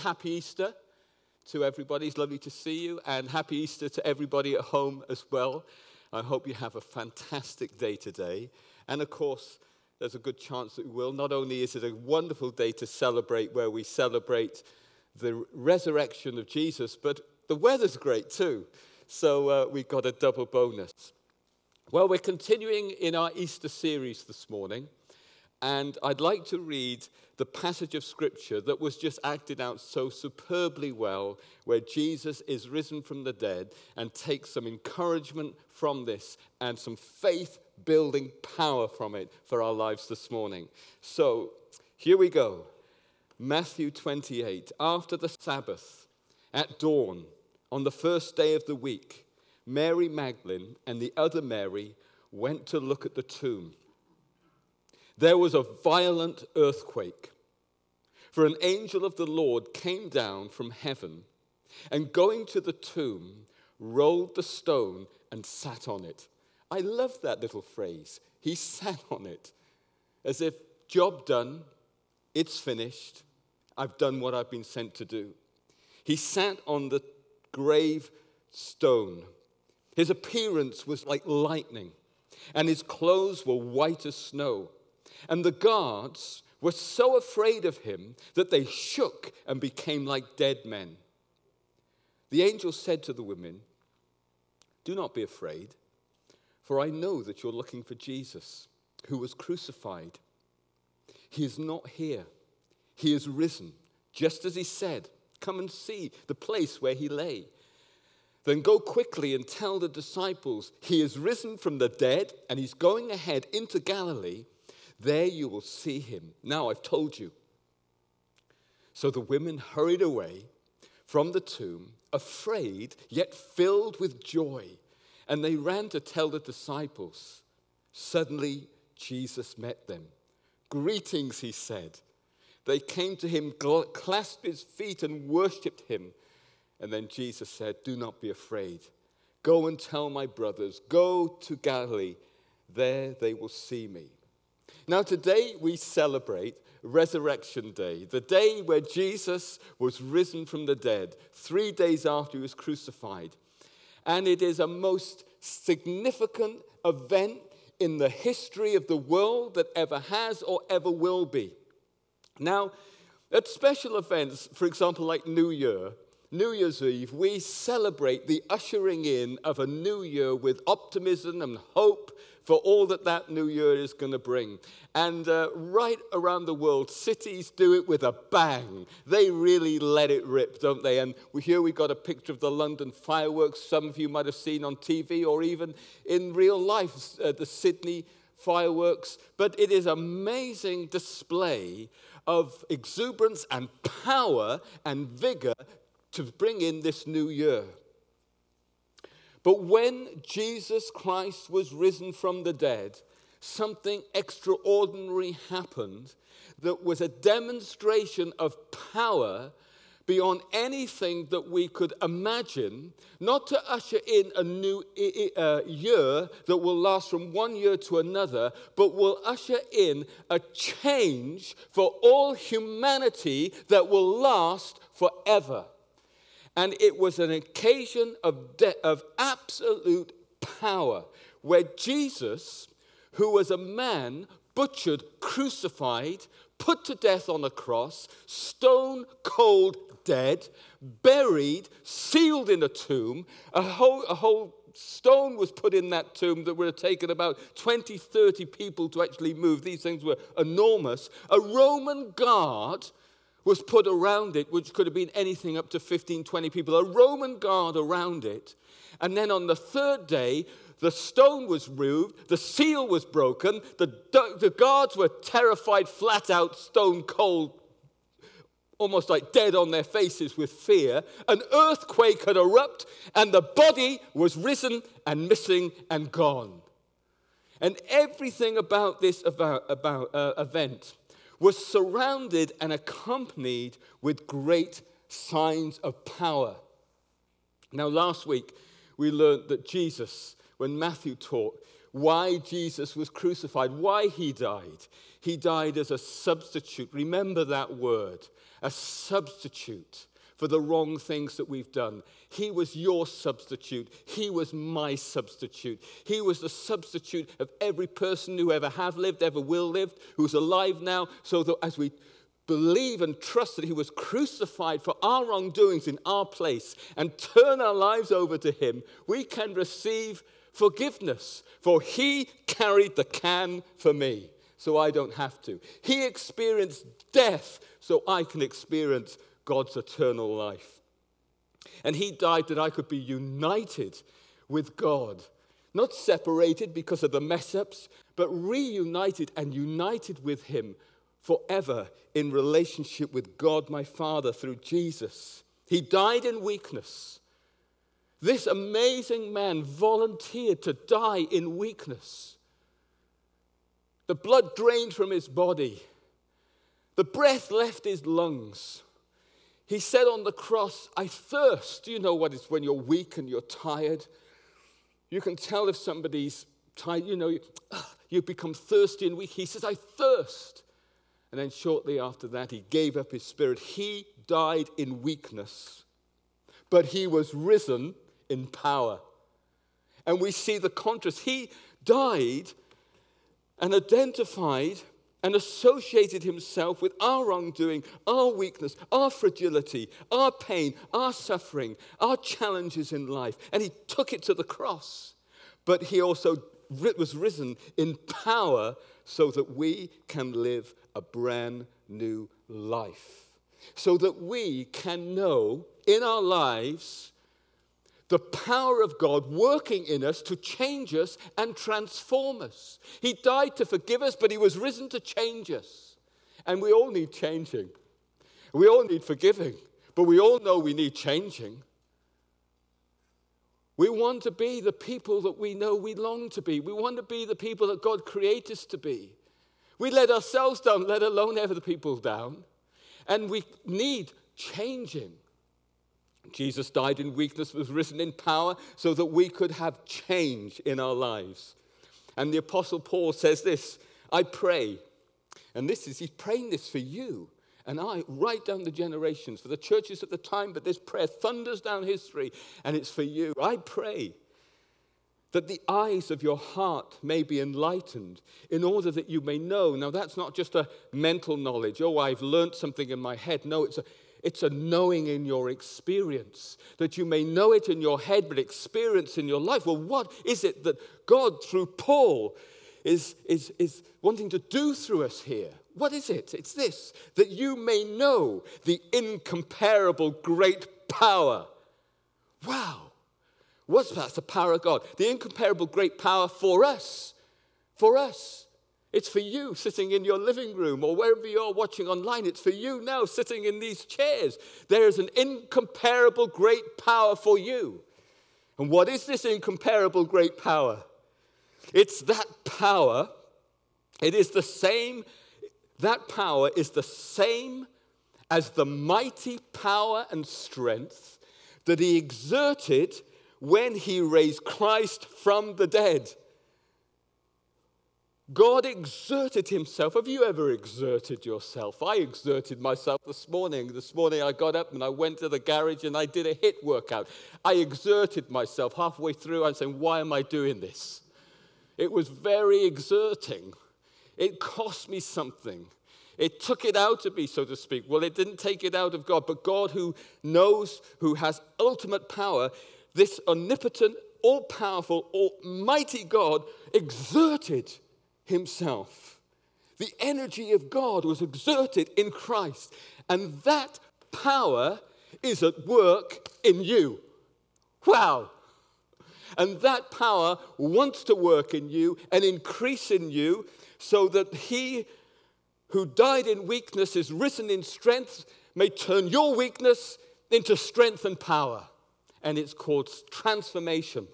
Happy Easter to everybody. It's lovely to see you, and happy Easter to everybody at home as well. I hope you have a fantastic day today. And of course, there's a good chance that we will. Not only is it a wonderful day to celebrate, where we celebrate the resurrection of Jesus, but the weather's great too. So we've got a double bonus. Well, we're continuing in our Easter series this morning, and I'd like to read the passage of Scripture that was just acted out so superbly well, where Jesus is risen from the dead, and take some encouragement from this and some faith-building power from it for our lives this morning. So, here we go. Matthew 28. After the Sabbath, at dawn, on the first day of the week, Mary Magdalene and the other Mary went to look at the tomb. There was a violent earthquake, for an angel of the Lord came down from heaven and, going to the tomb, rolled the stone and sat on it. I love that little phrase, he sat on it, as if, job done, it's finished, I've done what I've been sent to do. He sat on the grave stone. His appearance was like lightning, and his clothes were white as snow. And the guards were so afraid of him that they shook and became like dead men. The angel said to the women, "Do not be afraid, for I know that you're looking for Jesus, who was crucified. He is not here. He is risen, just as he said. Come and see the place where he lay. Then go quickly and tell the disciples, he is risen from the dead, and he's going ahead into Galilee. There you will see him. Now I've told you." So the women hurried away from the tomb, afraid yet filled with joy, and they ran to tell the disciples. Suddenly Jesus met them. "Greetings," he said. They came to him, clasped his feet, and worshipped him. And then Jesus said, "Do not be afraid. Go and tell my brothers, go to Galilee. There they will see me." Now today we celebrate Resurrection Day, the day where Jesus was risen from the dead, 3 days after he was crucified. And it is a most significant event in the history of the world that ever has or ever will be. Now, at special events, for example, like New Year's Eve, we celebrate the ushering in of a new year with optimism and hope for all that new year is going to bring. And right around the world, cities do it with a bang. They really let it rip, don't they? And here we got a picture of the London fireworks some of you might have seen on TV or even in real life, the Sydney fireworks. But it is an amazing display of exuberance and power and vigor to bring in this new year. But when Jesus Christ was risen from the dead, something extraordinary happened that was a demonstration of power beyond anything that we could imagine, not to usher in a new year that will last from one year to another, but will usher in a change for all humanity that will last forever. And it was an occasion of absolute power, where Jesus, who was a man butchered, crucified, put to death on a cross, stone cold dead, buried, sealed in a tomb, a whole stone was put in that tomb that would have taken about 20, 30 people to actually move. These things were enormous. A Roman guard was put around it, which could have been anything up to 15, 20 people, a Roman guard around it. And then on the third day, the stone was removed, the seal was broken, the guards were terrified, flat out, stone cold, almost like dead on their faces with fear. An earthquake had erupted, and the body was risen and missing and gone. And everything about this event was surrounded and accompanied with great signs of power. Now, last week, we learned that Jesus, when Matthew taught why Jesus was crucified, why he died as a substitute. Remember that word, a substitute for the wrong things that we've done. He was your substitute. He was my substitute. He was the substitute of every person who ever have lived, ever will live, who's alive now, so that as we believe and trust that he was crucified for our wrongdoings in our place and turn our lives over to him, we can receive forgiveness, for he carried the can for me, so I don't have to. He experienced death, so I can experience God's eternal life. And he died that I could be united with God, not separated because of the mess-ups, but reunited and united with him forever in relationship with God my Father through Jesus. He died in weakness. This amazing man volunteered to die in weakness. The blood drained from his body. The breath left his lungs. He said on the cross, "I thirst." Do you know what it's when you're weak and you're tired? You can tell if somebody's tired, you know, you become thirsty and weak. He says, "I thirst." And then shortly after that, he gave up his spirit. He died in weakness, but he was risen in power. And we see the contrast. He died and identified and associated himself with our wrongdoing, our weakness, our fragility, our pain, our suffering, our challenges in life. And he took it to the cross. But he also was risen in power so that we can live a brand new life. So that we can know in our lives the power of God working in us to change us and transform us. He died to forgive us, but he was risen to change us. And we all need changing. We all need forgiving, but we all know we need changing. We want to be the people that we know we long to be. We want to be the people that God created us to be. We let ourselves down, let alone ever the people down. And we need changing. Jesus died in weakness, was risen in power, so that we could have change in our lives. And the Apostle Paul says this, I pray, and this is, he's praying this for you, and I, right down the generations, for the churches at the time, but this prayer thunders down history, and it's for you. I pray that the eyes of your heart may be enlightened in order that you may know. Now, that's not just a mental knowledge. Oh, I've learned something in my head. No, it's a knowing in your experience, that you may know it in your head, but experience in your life. Well, what is it that God, through Paul, is wanting to do through us here? What is it? It's this, that you may know the incomparable great power. Wow. What's that? It's the power of God. The incomparable great power for us. For us. It's for you sitting in your living room or wherever you're watching online. It's for you now sitting in these chairs. There is an incomparable great power for you. And what is this incomparable great power? It's that power. It is the same. That power is the same as the mighty power and strength that he exerted when he raised Christ from the dead. God exerted himself. Have you ever exerted yourself? I exerted myself this morning. This morning I got up and I went to the garage and I did a HIIT workout. I exerted myself. Halfway through I'm saying, why am I doing this? It was very exerting. It cost me something. It took it out of me, so to speak. Well, it didn't take it out of God, but God who knows, who has ultimate power, this omnipotent, all-powerful, almighty God exerted himself. The energy of God was exerted in Christ, and that power is at work in you. Wow! And that power wants to work in you and increase in you so that he who died in weakness is risen in strength may turn your weakness into strength and power. And it's called transformation.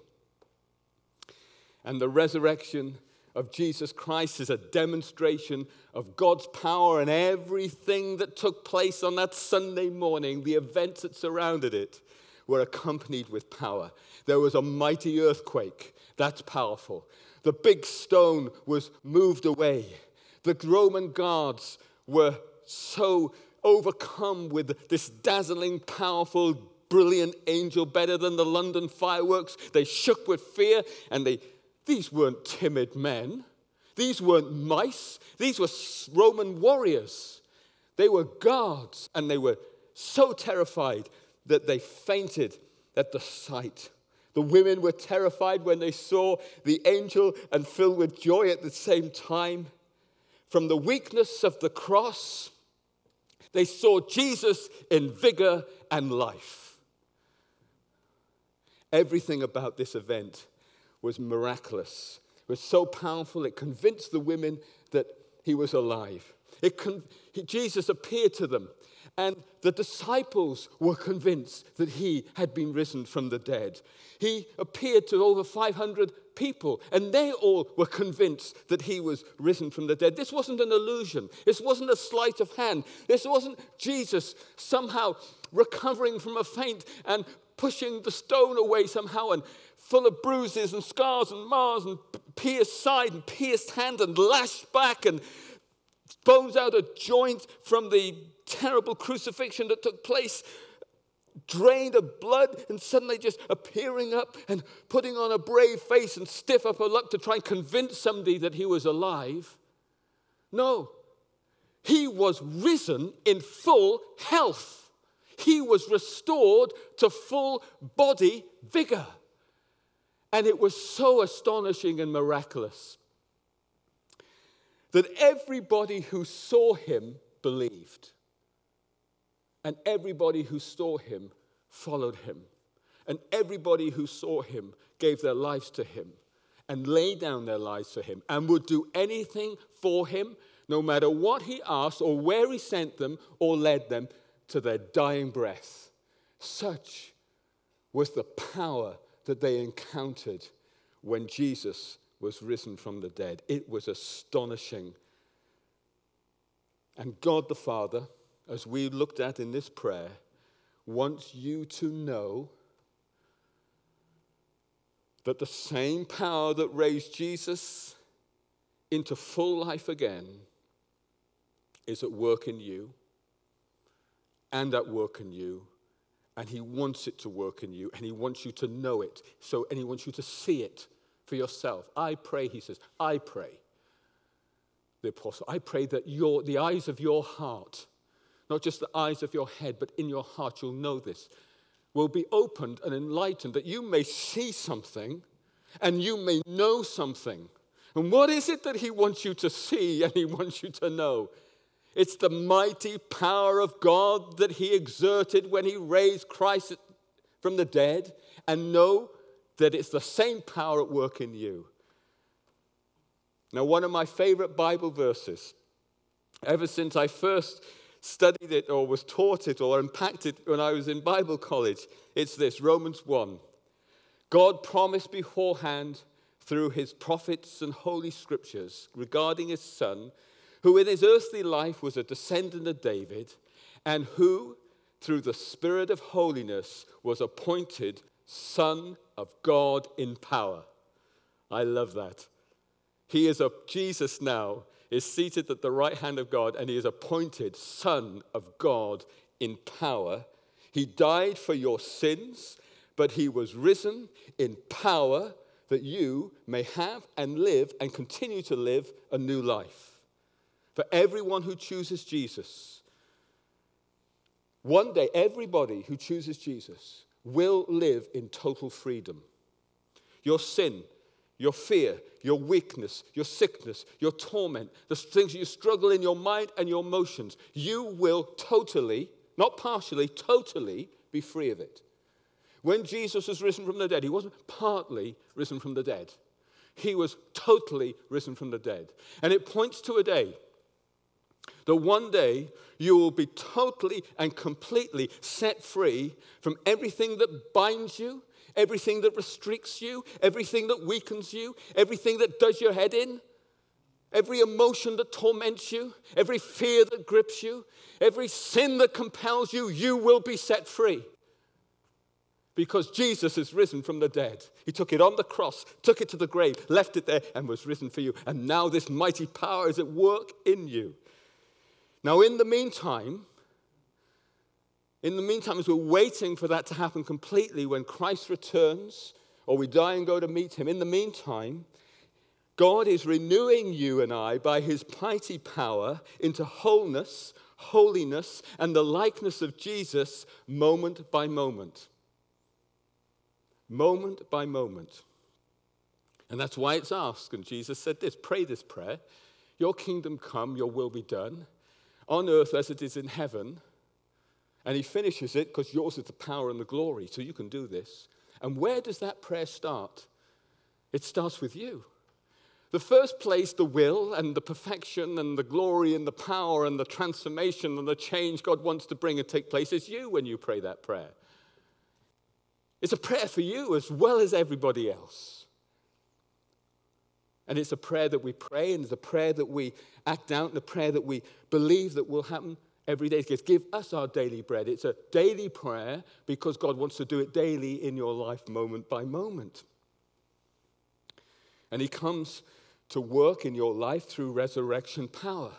And the resurrection of Jesus Christ is a demonstration of God's power and everything that took place on that Sunday morning, the events that surrounded it, were accompanied with power. There was a mighty earthquake. That's powerful. The big stone was moved away. The Roman guards were so overcome with this dazzling, powerful, brilliant angel, better than the London fireworks. They shook with fear, and these weren't timid men. These weren't mice. These were Roman warriors. They were guards, and they were so terrified that they fainted at the sight. The women were terrified when they saw the angel and filled with joy at the same time. From the weakness of the cross, they saw Jesus in vigor and life. Everything about this event was miraculous. It was so powerful, it convinced the women that he was alive. Jesus appeared to them, and the disciples were convinced that he had been risen from the dead. He appeared to over 500 people, and they all were convinced that he was risen from the dead. This wasn't an illusion. This wasn't a sleight of hand. This wasn't Jesus somehow recovering from a faint and pushing the stone away somehow and full of bruises and scars and mars and pierced side and pierced hand and lashed back and bones out of joint from the terrible crucifixion that took place, drained of blood and suddenly just appearing up and putting on a brave face and stiff upper lip to try and convince somebody that he was alive. No, he was risen in full health. He was restored to full body vigor. And it was so astonishing and miraculous that everybody who saw him believed. And everybody who saw him followed him. And everybody who saw him gave their lives to him and laid down their lives for him and would do anything for him, no matter what he asked or where he sent them or led them, to their dying breath. Such was the power that they encountered when Jesus was risen from the dead. It was astonishing. And God the Father, as we looked at in this prayer, wants you to know that the same power that raised Jesus into full life again is at work in you and at work in you. And he wants it to work in you, and he wants you to know it, and he wants you to see it for yourself. I pray, he says, I pray, the apostle, I pray that the eyes of your heart, not just the eyes of your head, but in your heart, you'll know this, will be opened and enlightened, that you may see something and you may know something. And what is it that he wants you to see and he wants you to know? It's the mighty power of God that he exerted when he raised Christ from the dead, and know that it's the same power at work in you. Now, one of my favorite Bible verses, ever since I first studied it or was taught it or impacted when I was in Bible college, it's this, Romans 1. God promised beforehand through his prophets and holy scriptures regarding his Son, who in his earthly life was a descendant of David, and who through the Spirit of holiness was appointed Son of God in power. I love that. Jesus now is seated at the right hand of God, and he is appointed Son of God in power. He died for your sins, but he was risen in power that you may have and live and continue to live a new life. For everyone who chooses Jesus, one day everybody who chooses Jesus will live in total freedom. Your sin, your fear, your weakness, your sickness, your torment, the things you struggle in your mind and your emotions, you will totally, not partially, totally be free of it. When Jesus was risen from the dead, he wasn't partly risen from the dead. He was totally risen from the dead. And it points to a day, that one day you will be totally and completely set free from everything that binds you, everything that restricts you, everything that weakens you, everything that does your head in, every emotion that torments you, every fear that grips you, every sin that compels you, you will be set free. Because Jesus is risen from the dead. He took it on the cross, took it to the grave, left it there, and was risen for you. And now this mighty power is at work in you. Now, in the meantime, In the meantime, as we're waiting for that to happen completely, when Christ returns, or we die and go to meet him, in the meantime, God is renewing you and I by his mighty power into wholeness, holiness, and the likeness of Jesus moment by moment. Moment by moment. And that's why it's asked. And Jesus said this, pray this prayer. Your kingdom come, your will be done, on earth as it is in heaven. And he finishes it because yours is the power and the glory, so you can do this. And where does that prayer start? It starts with you. The first place, the will and the perfection and the glory and the power and the transformation and the change God wants to bring and take place is you when you pray that prayer. It's a prayer for you as well as everybody else. And it's a prayer that we pray, and it's a prayer that we act out, and a prayer that we believe that will happen every day. It's give us our daily bread. It's a daily prayer because God wants to do it daily in your life, moment by moment. And he comes to work in your life through resurrection power.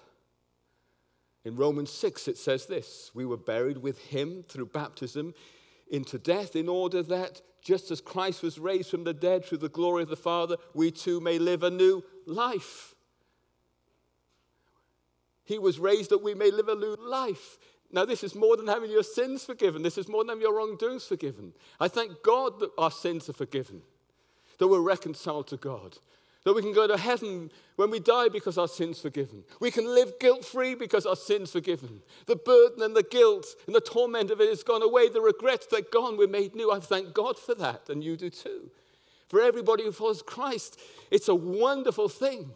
In Romans 6, it says this, we were buried with him through baptism into death in order that, just as Christ was raised from the dead through the glory of the Father, we too may live a new life. He was raised that we may live a new life. Now, this is more than having your sins forgiven. This is more than having your wrongdoings forgiven. I thank God that our sins are forgiven, that we're reconciled to God, that we can go to heaven when we die because our sin's forgiven. We can live guilt-free because our sin's forgiven. The burden and the guilt and the torment of it is gone away. The regrets, they're gone. We're made new. I thank God for that, and you do too. For everybody who follows Christ, it's a wonderful thing.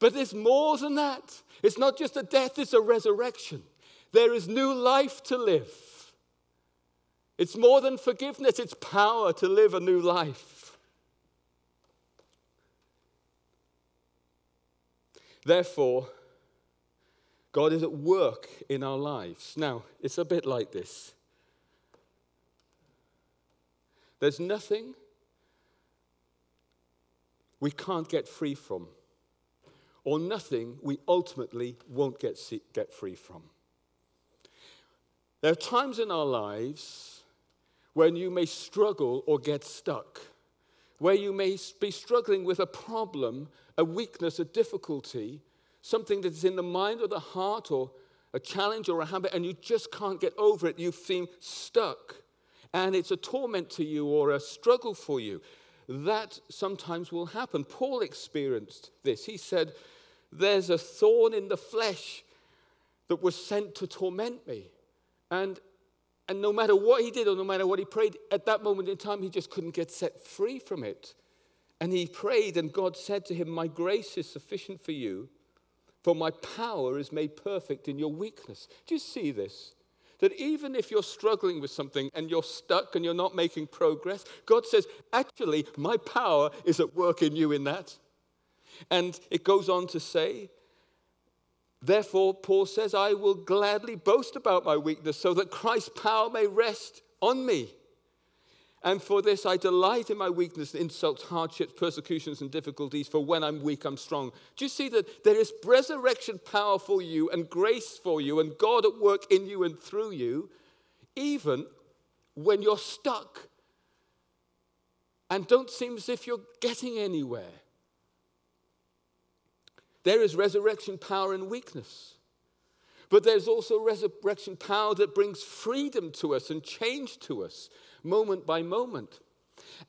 But there's more than that. It's not just a death, it's a resurrection. There is new life to live. It's more than forgiveness, it's power to live a new life. Therefore, God is at work in our lives. Now, it's a bit like this. There's nothing we can't get free from, or nothing we ultimately won't get free from. There are times in our lives when you may struggle or get stuck, where you may be struggling with a problem, a weakness, a difficulty, something that is in the mind or the heart or a challenge or a habit, and you just can't get over it. You seem stuck, and it's a torment to you or a struggle for you. That sometimes will happen. Paul experienced this. He said, there's a thorn in the flesh that was sent to torment me. And no matter what he did or no matter what he prayed, at that moment in time, he just couldn't get set free from it. And he prayed, and God said to him, my grace is sufficient for you, for my power is made perfect in your weakness. Do you see this? That even if you're struggling with something and you're stuck and you're not making progress, God says, actually, my power is at work in you in that. And it goes on to say, therefore, Paul says, I will gladly boast about my weakness so that Christ's power may rest on me. And for this, I delight in my weakness, insults, hardships, persecutions, and difficulties, for when I'm weak, I'm strong. Do you see that there is resurrection power for you and grace for you and God at work in you and through you, even when you're stuck and don't seem as if you're getting anywhere? There is resurrection power in weakness. But there's also resurrection power that brings freedom to us and change to us, moment by moment.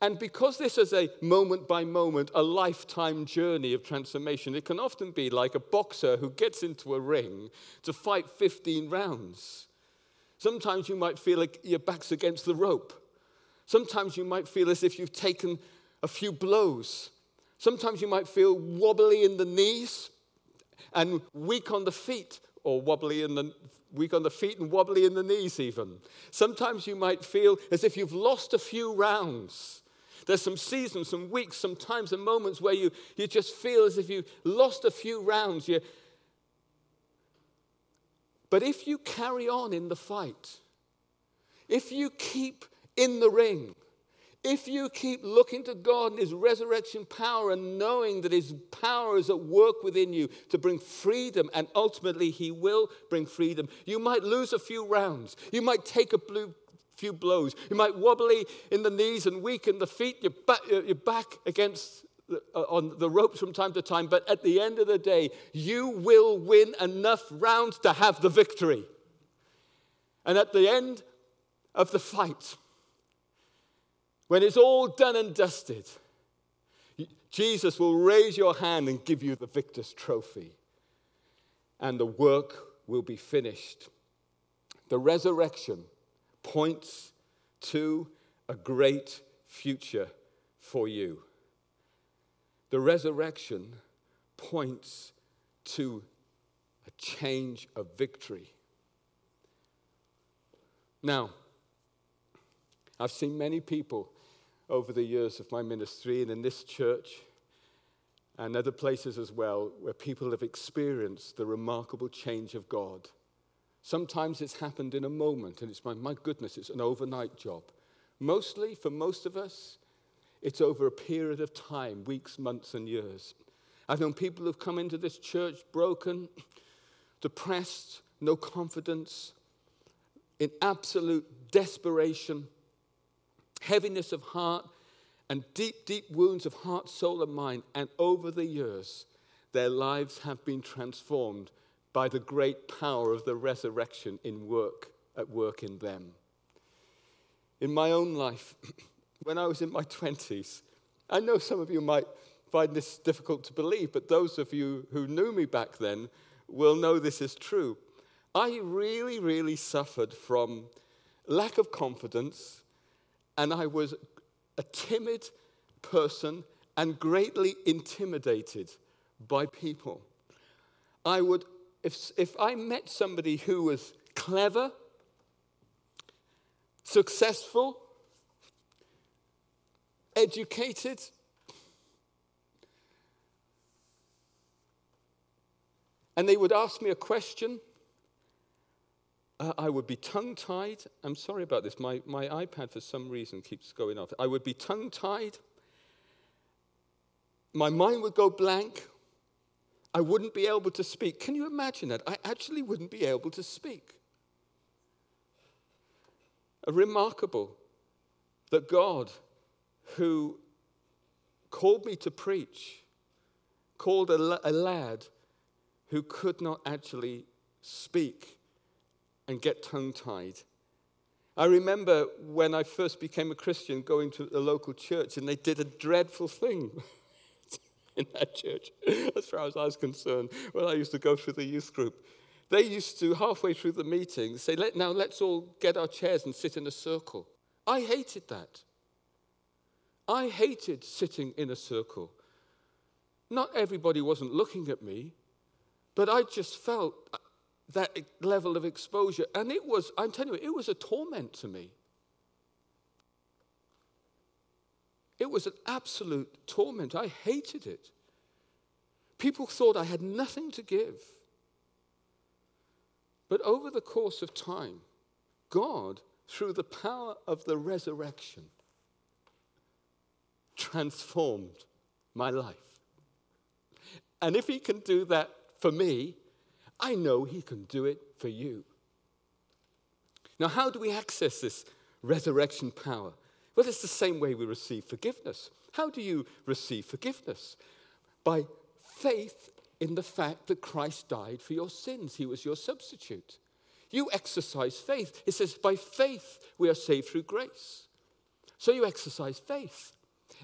And because this is a moment by moment, a lifetime journey of transformation, it can often be like a boxer who gets into a ring to fight 15 rounds. Sometimes you might feel like your back's against the rope. Sometimes you might feel as if you've taken a few blows. Sometimes you might feel wobbly in the knees and weak on the feet, or weak on the feet and wobbly in the knees even. Sometimes you might feel as if you've lost a few rounds. There's some seasons, some weeks, some times and moments where you just feel as if you lost a few rounds. But if you carry on in the fight, if you keep in the ring, If you keep looking to God and his resurrection power and knowing that his power is at work within you to bring freedom, and ultimately he will bring freedom, you might lose a few rounds. You might take a few blows. You might wobbly in the knees and weaken the feet. You're back against on the ropes from time to time. But at the end of the day, you will win enough rounds to have the victory. And at the end of the fight, when it's all done and dusted, Jesus will raise your hand and give you the victor's trophy. And the work will be finished. The resurrection points to a great future for you. The resurrection points to a change of victory. Now, I've seen many people over the years of my ministry and in this church and other places as well, where people have experienced the remarkable change of God. Sometimes it's happened in a moment, and it's, my goodness, it's an overnight job. Mostly, for most of us, it's over a period of time, weeks, months, and years. I've known people who've come into this church broken, depressed, no confidence, in absolute desperation, heaviness of heart, and deep, deep wounds of heart, soul, and mind. And over the years, their lives have been transformed by the great power of the resurrection at work in them. In my own life, when I was in my 20s, I know some of you might find this difficult to believe, but those of you who knew me back then will know this is true. I really, really suffered from lack of confidence, and I was a timid person and greatly intimidated by people. I would, if I met somebody who was clever, successful, educated, and they would ask me a question, I would be tongue-tied. I'm sorry about this. My iPad, for some reason, keeps going off. I would be tongue-tied. My mind would go blank. I wouldn't be able to speak. Can you imagine that? I actually wouldn't be able to speak. Remarkable that God, who called me to preach, called a lad who could not actually speak and get tongue-tied. I remember when I first became a Christian going to the local church, and they did a dreadful thing in that church, as far as I was concerned, when I used to go through the youth group. They used to, halfway through the meeting, say, now let's all get our chairs and sit in a circle. I hated that. I hated sitting in a circle. Not everybody wasn't looking at me, but I just felt that level of exposure. And it was, I'm telling you, it was a torment to me. It was an absolute torment. I hated it. People thought I had nothing to give. But over the course of time, God, through the power of the resurrection, transformed my life. And if he can do that for me, I know he can do it for you. Now, how do we access this resurrection power? Well, it's the same way we receive forgiveness. How do you receive forgiveness? By faith in the fact that Christ died for your sins. He was your substitute. You exercise faith. It says, by faith we are saved through grace. So you exercise faith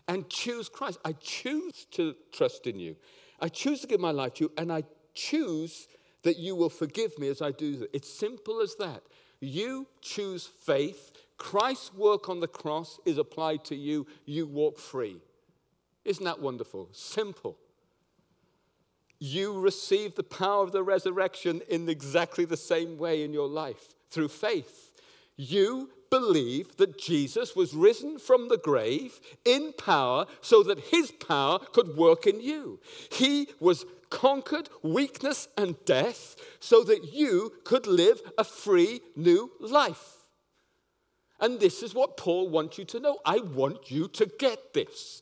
and choose Christ. I choose to trust in you. I choose to give my life to you, and I choose that you will forgive me as I do that. It's simple as that. You choose faith. Christ's work on the cross is applied to you. You walk free. Isn't that wonderful? Simple. You receive the power of the resurrection in exactly the same way in your life, through faith. You believe that Jesus was risen from the grave in power so that his power could work in you. He was conquered weakness and death so that you could live a free new life. And this is what Paul wants you to know. I want you to get this.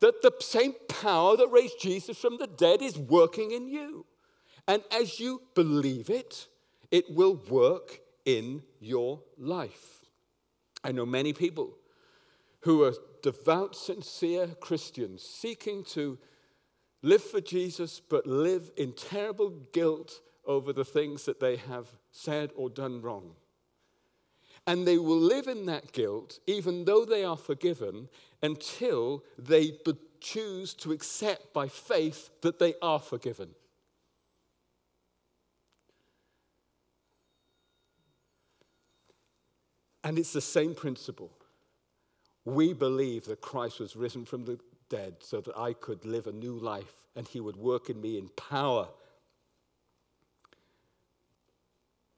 That the same power that raised Jesus from the dead is working in you. And as you believe it, it will work in your life. I know many people who are devout, sincere Christians seeking to live for Jesus, but live in terrible guilt over the things that they have said or done wrong. And they will live in that guilt, even though they are forgiven, until they choose to accept by faith that they are forgiven. And it's the same principle. We believe that Christ was risen from the dead so that I could live a new life and he would work in me in power.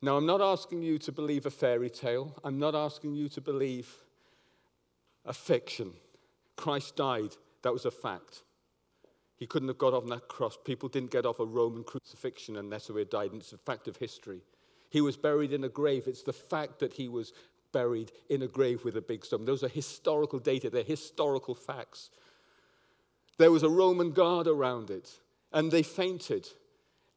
Now, I'm not asking you to believe a fairy tale. I'm not asking you to believe a fiction. Christ died. That was a fact. He couldn't have got off that cross. People didn't get off a Roman crucifixion unless they died. It's a fact of history. He was buried in a grave. It's the fact that he was buried in a grave with a big stone. Those are historical data. They're historical facts. There was a Roman guard around it, and they fainted.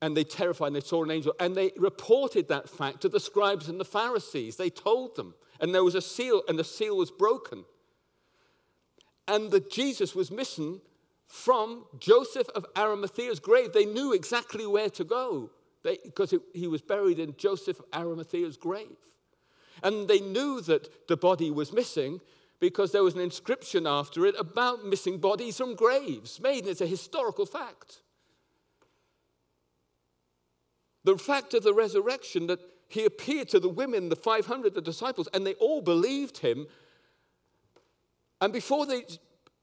And they terrified, and they saw an angel. And they reported that fact to the scribes and the Pharisees. They told them. And there was a seal, and the seal was broken. And that Jesus was missing from Joseph of Arimathea's grave. They knew exactly where to go, because he was buried in Joseph of Arimathea's grave. And they knew that the body was missing, because there was an inscription after it about missing bodies from graves made. And it's a historical fact. The fact of the resurrection, that he appeared to the women, the 500, the disciples, and they all believed him. And before they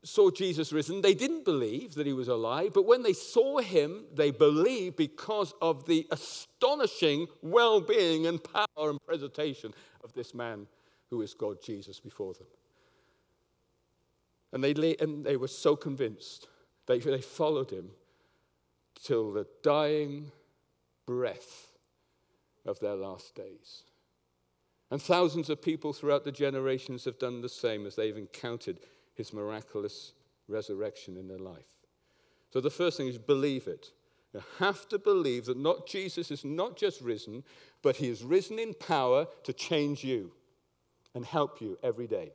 saw Jesus risen, they didn't believe that he was alive. But when they saw him, they believed because of the astonishing well-being and power and presentation of this man who is God, Jesus, before them. And they were so convinced. They followed him till the dying breath of their last days. And thousands of people throughout the generations have done the same as they've encountered his miraculous resurrection in their life. So the first thing is believe it. You have to believe that not Jesus is not just risen, but he is risen in power to change you and help you every day.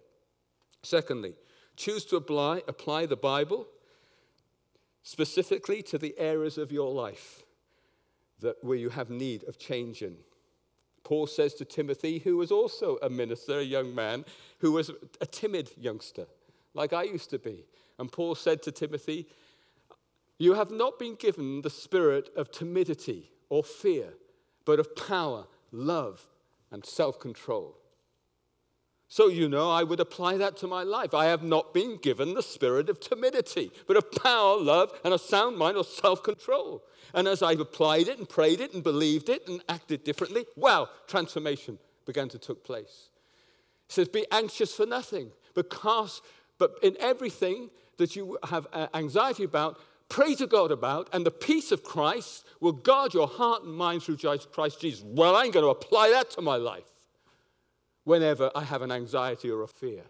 Secondly, choose to apply the Bible specifically to the areas of your life where you have need of change in. Paul says to Timothy, who was also a minister, a young man, who was a timid youngster, like I used to be. And Paul said to Timothy, you have not been given the spirit of timidity or fear, but of power, love, and self-control. So, I would apply that to my life. I have not been given the spirit of timidity, but of power, love, and a sound mind or self-control. And as I've applied it and prayed it and believed it and acted differently, transformation began to take place. It says, be anxious for nothing, but in everything that you have anxiety about, pray to God about, and the peace of Christ will guard your heart and mind through Christ Jesus. Well, I'm going to apply that to my life. Whenever I have an anxiety or a fear,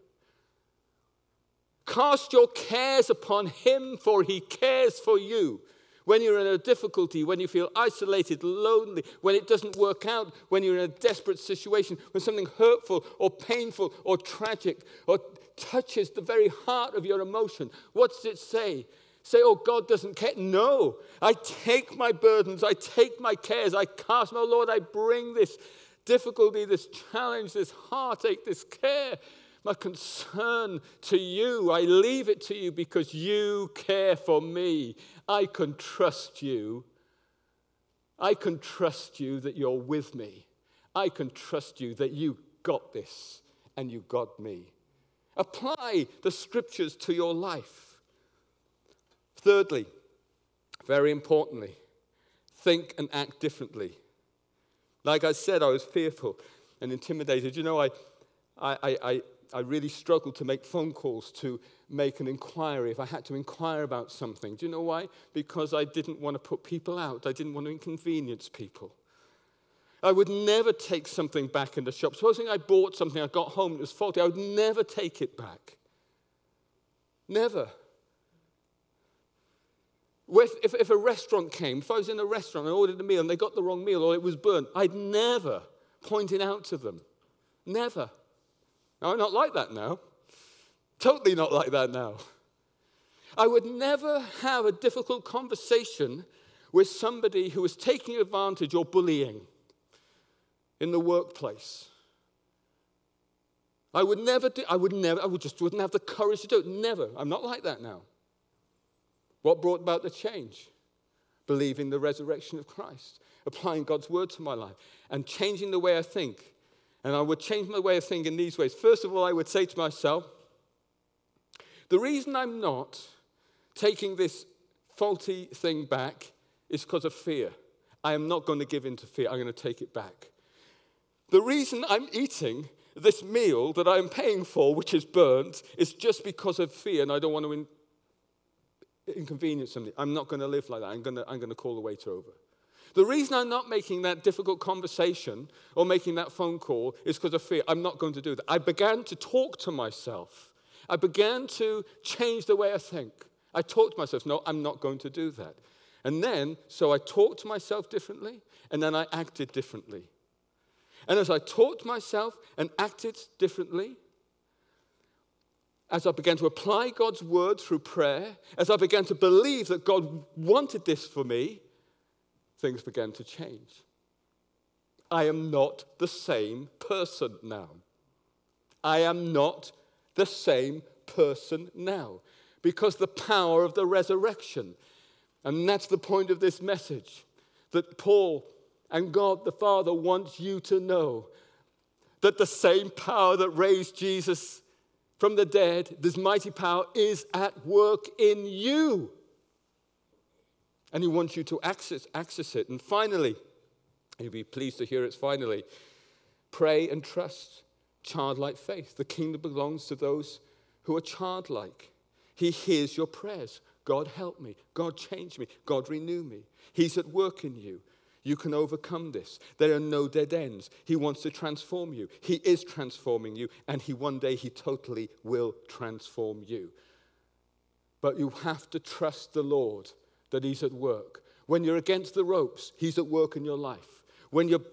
cast your cares upon him, for he cares for you. When you're in a difficulty, when you feel isolated, lonely, when it doesn't work out, when you're in a desperate situation, when something hurtful or painful or tragic or touches the very heart of your emotion, what does it say? Say, oh, God doesn't care. No, I take my burdens, I take my cares, I cast, oh, Lord, I bring this difficulty, this challenge, this heartache, this care, my concern to you. I leave it to you because you care for me. I can trust you. I can trust you that you're with me. I can trust you that you got this and you got me. Apply the scriptures to your life. Thirdly, very importantly, think and act differently. Like I said, I was fearful and intimidated. I really struggled to make phone calls, to make an inquiry if I had to inquire about something. Do you know why? Because I didn't want to put people out. I didn't want to inconvenience people. I would never take something back in the shop. Supposing I bought something, I got home, it was faulty, I would never take it back. Never. If a restaurant came, if I was in a restaurant and I ordered a meal and they got the wrong meal or it was burnt, I'd never point it out to them. Never. No, I'm not like that now. Totally not like that now. I would never have a difficult conversation with somebody who was taking advantage or bullying in the workplace. I just wouldn't have the courage to do it. Never. I'm not like that now. What brought about the change? Believing the resurrection of Christ, applying God's word to my life, and changing the way I think. And I would change my way of thinking in these ways. First of all, I would say to myself, the reason I'm not taking this faulty thing back is because of fear. I am not going to give in to fear. I'm going to take it back. The reason I'm eating this meal that I'm paying for, which is burnt, is just because of fear, and I don't want to inconvenience somebody. I'm not going to live like that. I'm going to call the waiter over. The reason I'm not making that difficult conversation or making that phone call is because of fear. I'm not going to do that. I began to talk to myself. I began to change the way I think. I talked to myself, no, I'm not going to do that. And then, so I talked to myself differently, and then I acted differently. And as I talked to myself and acted differently, as I began to apply God's word through prayer, as I began to believe that God wanted this for me, things began to change. I am not the same person now. I am not the same person now because the power of the resurrection. And that's the point of this message, that Paul and God the Father wants you to know that the same power that raised Jesus from the dead, this mighty power is at work in you. And he wants you to access it. And finally, you'll be pleased to hear it's finally, pray and trust, childlike faith. The kingdom belongs to those who are childlike. He hears your prayers. God help me. God change me. God renew me. He's at work in you. You can overcome this. There are no dead ends. He wants to transform you. He is transforming you, and one day he totally will transform you. But you have to trust the Lord that he's at work. When you're against the ropes, he's at work in your life. When you're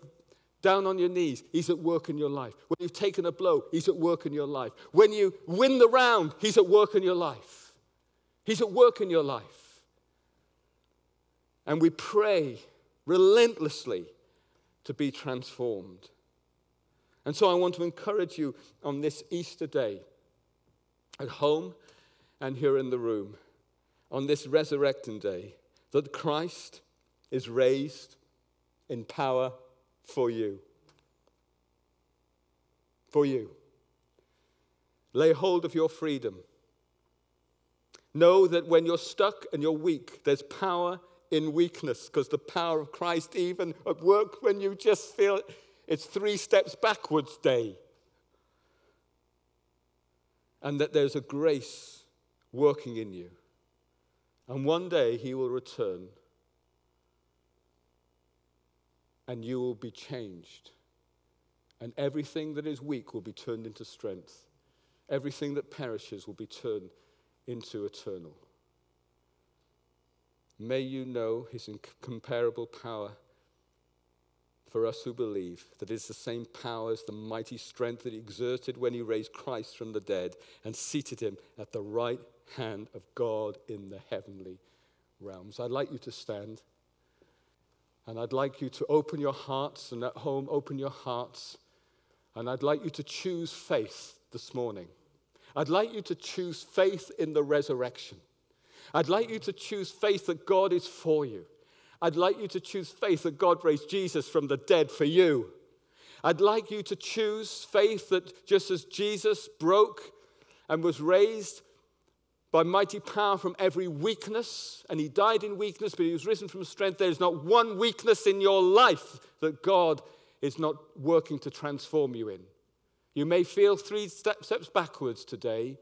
down on your knees, he's at work in your life. When you've taken a blow, he's at work in your life. When you win the round, he's at work in your life. He's at work in your life. And we pray relentlessly to be transformed. And so I want to encourage you on this Easter day, at home and here in the room, on this resurrecting day, that Christ is raised in power for you. For you. Lay hold of your freedom. Know that when you're stuck and you're weak, there's power in weakness, because the power of Christ even at work when you just feel it's 3 steps backwards day. And that there's a grace working in you. And one day he will return and you will be changed. And everything that is weak will be turned into strength. Everything that perishes will be turned into eternal. May you know his incomparable power for us who believe, that it's the same power as the mighty strength that he exerted when he raised Christ from the dead and seated him at the right hand of God in the heavenly realms. I'd like you to stand, and I'd like you to open your hearts, and at home, open your hearts, and I'd like you to choose faith this morning. I'd like you to choose faith in the resurrection. I'd like you to choose faith that God is for you. I'd like you to choose faith that God raised Jesus from the dead for you. I'd like you to choose faith that just as Jesus broke and was raised by mighty power from every weakness, and he died in weakness, but he was risen from strength, there is not one weakness in your life that God is not working to transform you in. You may feel 3 steps backwards today,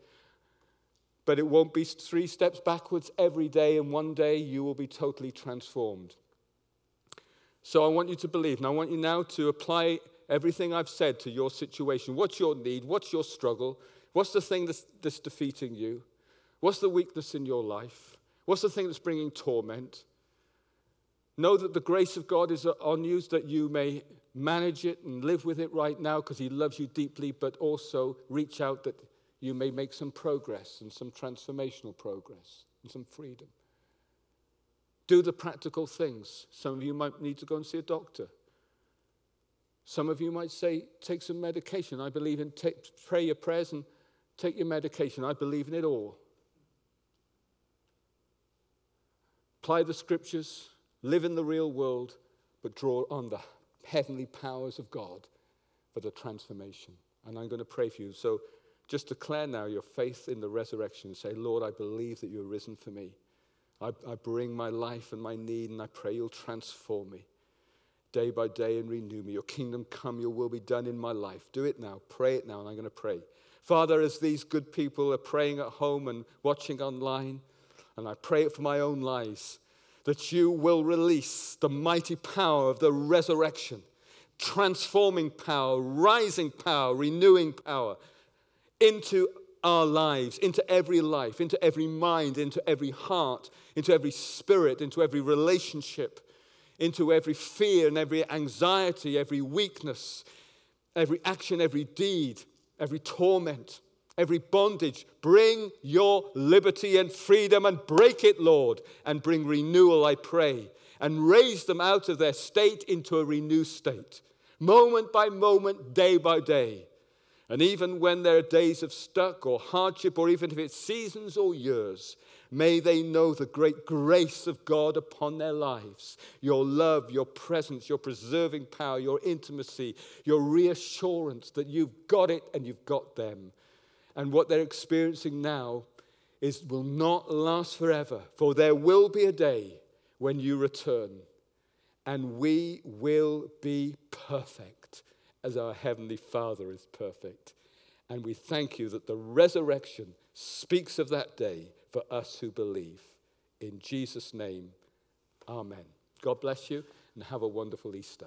but it won't be 3 steps backwards every day, and one day you will be totally transformed. So I want you to believe, and I want you now to apply everything I've said to your situation. What's your need? What's your struggle? What's the thing that's defeating you? What's the weakness in your life? What's the thing that's bringing torment? Know that the grace of God is on you that you may manage it and live with it right now because he loves you deeply, but also reach out that you may make some progress and some transformational progress and some freedom. Do the practical things. Some of you might need to go and see a doctor. Some of you might say, take some medication. I believe in pray your prayers and take your medication. I believe in it all. Apply the scriptures. Live in the real world, but draw on the heavenly powers of God for the transformation. And I'm going to pray for you. So just declare now your faith in the resurrection. Say, Lord, I believe that you're risen for me. I bring my life and my need, and I pray you'll transform me day by day and renew me. Your kingdom come, your will be done in my life. Do it now. Pray it now, and I'm going to pray. Father, as these good people are praying at home and watching online, and I pray it for my own lives, that you will release the mighty power of the resurrection, transforming power, rising power, renewing power into our lives, into every life, into every mind, into every heart, into every spirit, into every relationship, into every fear and every anxiety, every weakness, every action, every deed, every torment, every bondage. Bring your liberty and freedom and break it, Lord, and bring renewal, I pray, and raise them out of their state into a renewed state, moment by moment, day by day. And even when there are days of stuck or hardship, or even if it's seasons or years, may they know the great grace of God upon their lives, your love, your presence, your preserving power, your intimacy, your reassurance that you've got it and you've got them. And what they're experiencing now will not last forever, for there will be a day when you return, and we will be perfect as our Heavenly Father is perfect. And we thank you that the resurrection speaks of that day for us who believe. In Jesus' name, amen. God bless you, and have a wonderful Easter.